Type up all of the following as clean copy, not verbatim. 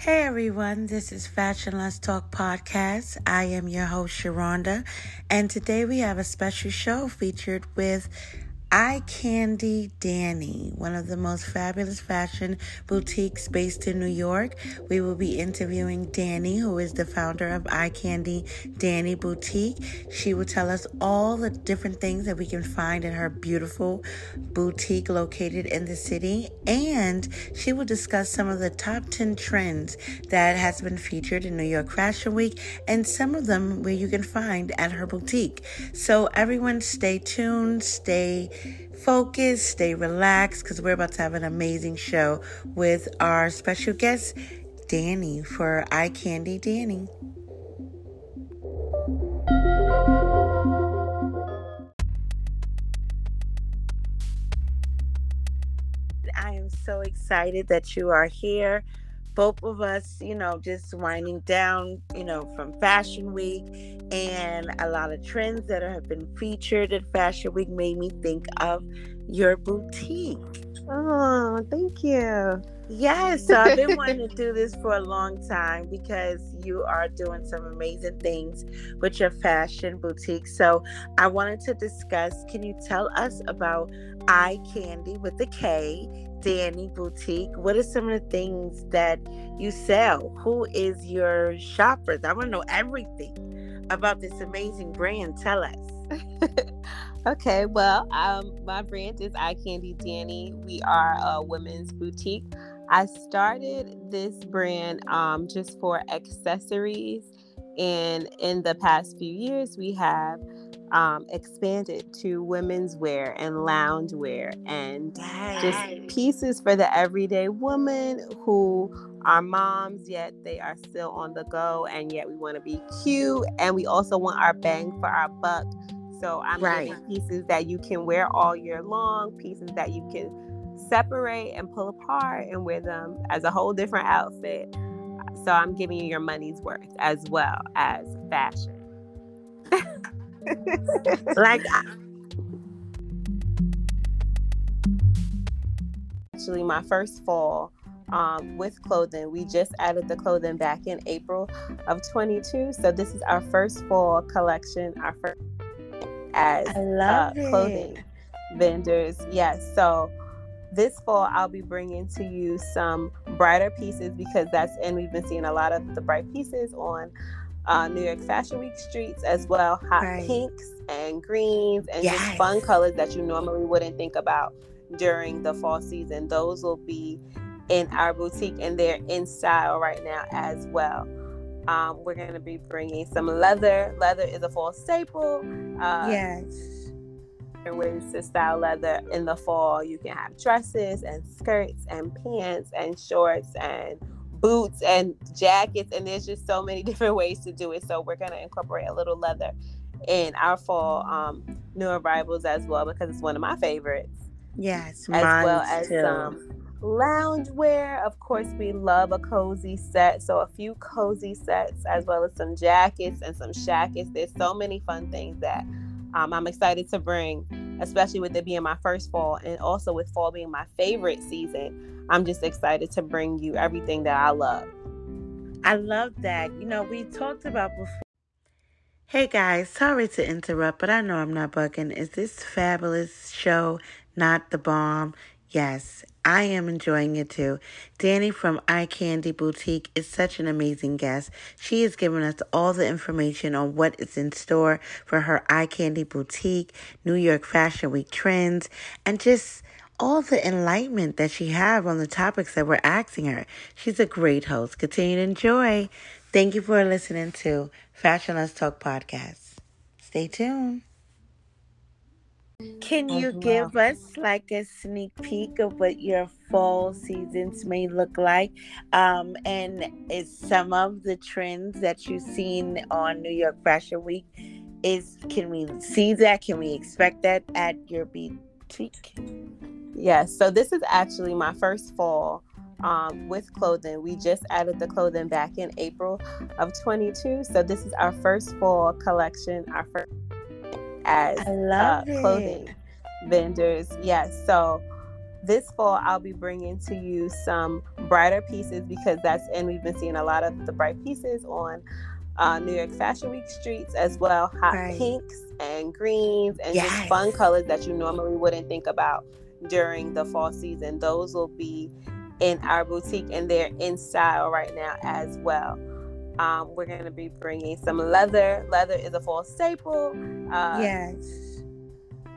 Hey everyone, this is Fashion Let's Talk Podcast. I am your host, Sharonda, and today we have a special show featured with Eye Candy Danny, one of the most fabulous fashion boutiques based in New York. We will be interviewing Danny, who is the founder of Eye Candy Danny Boutique. She will tell us all the different things that we can find in her beautiful boutique located in the city, and she will discuss some of the top 10 trends that has been featured in New York Fashion Week and some of them where you can find at her boutique. So everyone stay tuned, stay focus, stay relaxed, because we're about to have an amazing show with our special guest, Danny, for Eye Candy Danny. I am so excited that you are here. Both of us, just winding down, from Fashion Week, and a lot of trends that have been featured at Fashion Week made me think of your boutique. Oh, thank you. Yes, so I've been wanting to do this for a long time because you are doing some amazing things with your fashion boutique. So I wanted to discuss, can you tell us about Eye Candy with the K, Danny Boutique? What are some of the things that you sell? Who is your shoppers? I want to know everything about this amazing brand. Tell us. Okay, well, my brand is Eye Candy Danny. We are a women's boutique. I started this brand just for accessories, and in the past few years, we have expanded to women's wear and loungewear and just pieces for the everyday woman who are moms, yet they are still on the go, and yet we want to be cute, and we also want our bang for our buck. So I'm making pieces that you can wear all year long, pieces that you can separate and pull apart and wear them as a whole different outfit. So I'm giving you your money's worth as well as fashion. Actually, my first fall with clothing. We just added the clothing back in April of 22. So this is our first fall collection, our first as clothing vendors. Yes, so this fall I'll be bringing to you some brighter pieces because we've been seeing a lot of the bright pieces on New York Fashion Week streets as well. Pinks and greens and just fun colors that you normally wouldn't think about during the fall season. Those will be in our boutique and they're in style right now as well. We're going to be bringing some leather. Leather is a fall staple. Yes. There are ways to style leather in the fall. You can have dresses and skirts and pants and shorts and boots and jackets, and there's just so many different ways to do it. So we're going to incorporate a little leather in our fall new arrivals as well because it's one of my favorites. Yes, as well as loungewear. Of course, we love a cozy set, so a few cozy sets as well as some jackets and some shackets. There's so many fun things that I'm excited to bring, especially with it being my first fall, and also with fall being my favorite season. I'm just excited to bring you everything that I love. I love that. We talked about before. Hey guys, sorry to interrupt, but I know I'm not bugging. Is this fabulous show not the bomb? Yes, I am enjoying it too. Danny from Eye Candy Boutique is such an amazing guest. She has given us all the information on what is in store for her Eye Candy Boutique, New York Fashion Week trends, and just all the enlightenment that she has on the topics that we're asking her. She's a great host. Continue to enjoy. Thank you for listening to Fashion Let's Talk Podcast. Stay tuned. Can you give us a sneak peek of what your fall seasons may look like? And is some of the trends that you've seen on New York Fashion Week, can we see that? Can we expect that at your boutique? Yes, so this is actually my first fall with clothing. We just added the clothing back in April of 22. So this is our first fall collection, our first as clothing vendors. Yes, so this fall I'll be bringing to you some brighter pieces, because we've been seeing a lot of the bright pieces on New York Fashion Week streets as well. Hot pinks and greens and just fun colors that you normally wouldn't think about during the fall season. Those will be in our boutique, and they're in style right now as well. We're going to be bringing some leather. Leather is a fall staple. Yes.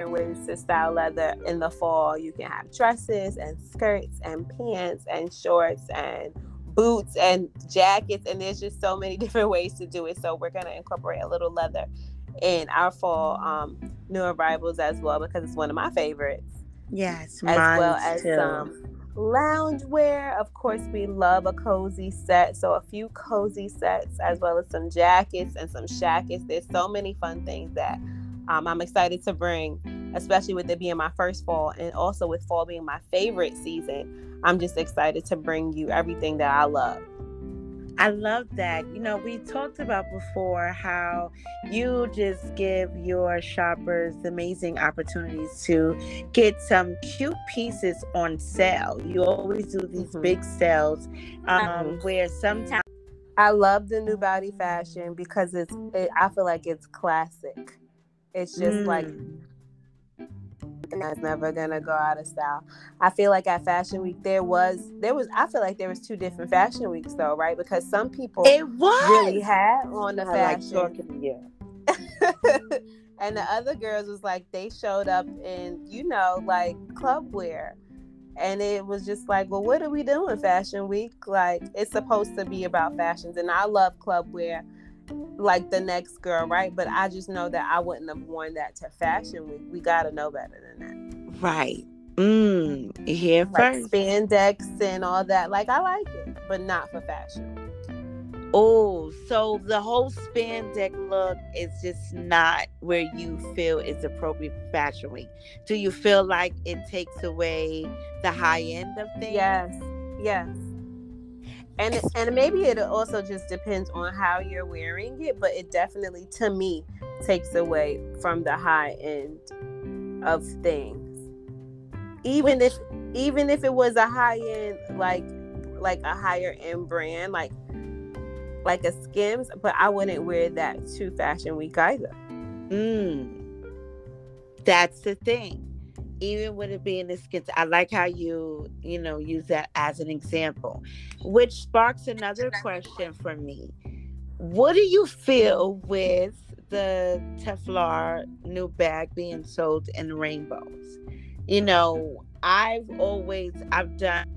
Ways to style leather in the fall. You can have dresses and skirts and pants and shorts and boots and jackets, and there's just so many different ways to do it. So we're going to incorporate a little leather in our fall new arrivals as well, because it's one of my favorites. Yes, as well as some loungewear. Of course, we love a cozy set, so a few cozy sets as well as some jackets and some shackets. There's so many fun things that I'm excited to bring, especially with it being my first fall, and also with fall being my favorite season. I'm just excited to bring you everything that I love. I love that. You know, we talked about before how you just give your shoppers amazing opportunities to get some cute pieces on sale. You always do these big sales where sometimes... I love the new body fashion because I feel like it's classic. It's just like... that's never gonna go out of style. I feel like at Fashion Week I feel like there was two different Fashion Weeks though, right? Because some people really had on the fashion, and the other girls was like they showed up in like club wear, and it was just like, well, what are we doing Fashion Week? Like, it's supposed to be about fashions, and I love club wear like the next girl, right? But I just know that I wouldn't have worn that to Fashion Week. We gotta know better than that, right? Here like first, spandex and all that. Like, I like it, but not for Fashion Week. Oh, so the whole spandex look is just not where you feel is appropriate for Fashion Week. Do you feel like it takes away the high end of things? Yes. And maybe it also just depends on how you're wearing it, but it definitely, to me, takes away from the high end of things. Even if it was a high end, like a higher end brand, like a Skims, but I wouldn't wear that to Fashion Week either. That's the thing. Even with it being the Skims, I like how you use that as an example, which sparks another question for me. What do you feel with the Telfar new bag being sold in rainbows? You know, I've done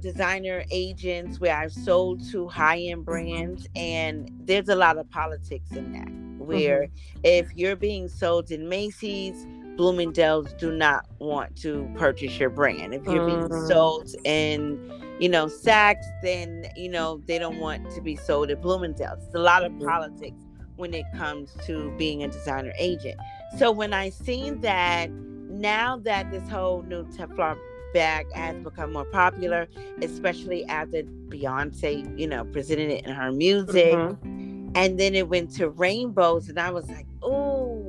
designer agents where I've sold to high-end brands, and there's a lot of politics in that, where if you're being sold in Macy's, Bloomingdale's do not want to purchase your brand. If you're being sold in, Saks, then, they don't want to be sold at Bloomingdale's. It's a lot of politics when it comes to being a designer agent. So when I seen that, now that this whole new Telfar bag has become more popular, especially after Beyonce, presented it in her music, and then it went to rainbows, and I was like, oh,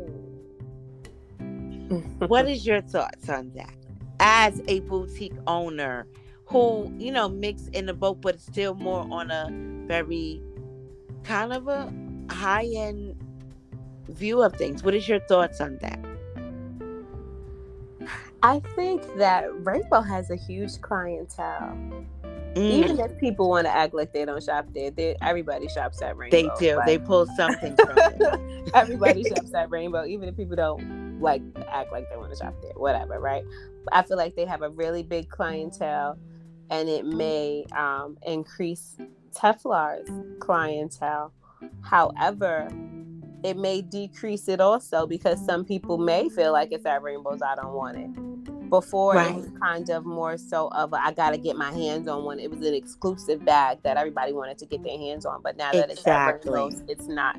what is your thoughts on that? As a boutique owner who, mixed in the boat, but still more on a very kind of a high-end view of things. What is your thoughts on that? I think that rainbow has a huge clientele. Even if people want to act like they don't shop there, everybody shops at rainbow. They do. Like, they pull something from it. Everybody shops at rainbow, even if people don't act like they want to shop there, whatever, right? I feel like they have a really big clientele, and it may increase Telfar's clientele. However, it may decrease it also, because some people may feel like it's at rainbows, I don't want it. Before, it was kind of more so of I gotta get my hands on one. It was an exclusive bag that everybody wanted to get their hands on, but now that it's at rainbows, it's not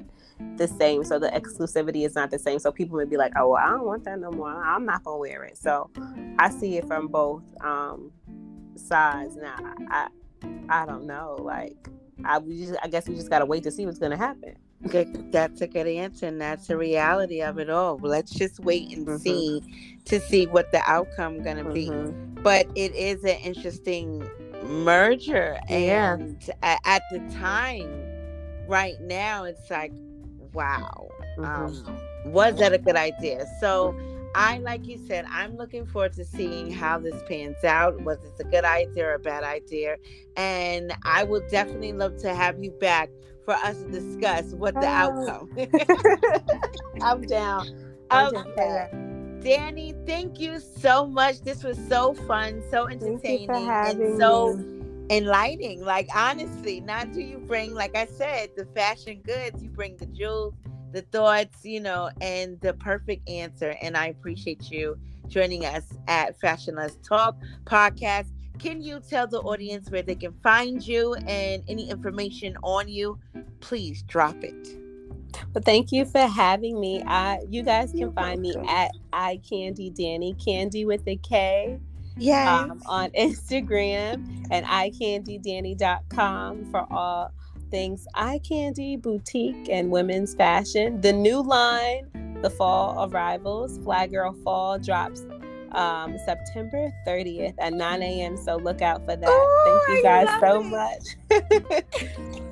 the same. So the exclusivity is not the same, so people would be like, oh well, I don't want that no more, I'm not gonna wear it. So I see it from both sides now. I don't know, I guess we just gotta wait to see what's gonna happen. Good, that's a good answer, and that's the reality of it all. Let's just wait and see to see what the outcome gonna be. But it is an interesting merger, and at the time, right now, it's like, wow, was that a good idea? So, I, like you said, I'm looking forward to seeing how this pans out. Was this a good idea or a bad idea? And I would definitely love to have you back for us to discuss what the outcome. I'm down. I'm down. Danny, thank you so much. This was so fun, so entertaining, and so enlightening. Like, honestly, not do you bring, like I said, the fashion goods, you bring the jewels, the thoughts, you know, and the perfect answer. And I appreciate you joining us at Fashion Let's Talk Podcast. Can you tell the audience where they can find you and any information on you? Please drop it. Well, thank you for having me. You guys can find me at iCandy Danny, Candy with a K. Yes. On Instagram and iCandyDanny.com for all things Eye Candy, boutique, and women's fashion. The new line, the fall arrivals, Fly Girl Fall, drops September 30th at 9 a.m. So look out for that. Oh, thank you guys so much.